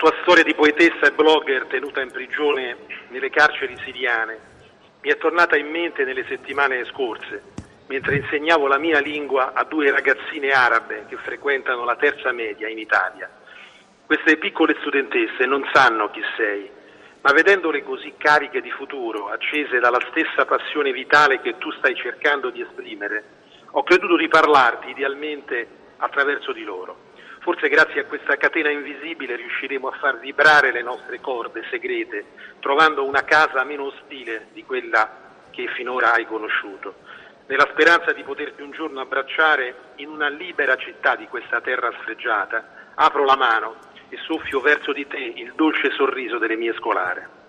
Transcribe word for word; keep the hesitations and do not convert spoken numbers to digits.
tua storia di poetessa e blogger tenuta in prigione nelle carceri siriane mi è tornata in mente nelle settimane scorse, mentre insegnavo la mia lingua a due ragazzine arabe che frequentano la terza media in Italia. Queste piccole studentesse non sanno chi sei, ma vedendole così cariche di futuro, accese dalla stessa passione vitale che tu stai cercando di esprimere, ho creduto di parlarti idealmente attraverso di loro. Forse grazie a questa catena invisibile riusciremo a far vibrare le nostre corde segrete, trovando una casa meno ostile di quella che finora hai conosciuto, nella speranza di poterti un giorno abbracciare in una libera città di questa terra sfregiata. Apro la mano e soffio verso di te il dolce sorriso delle mie scolare.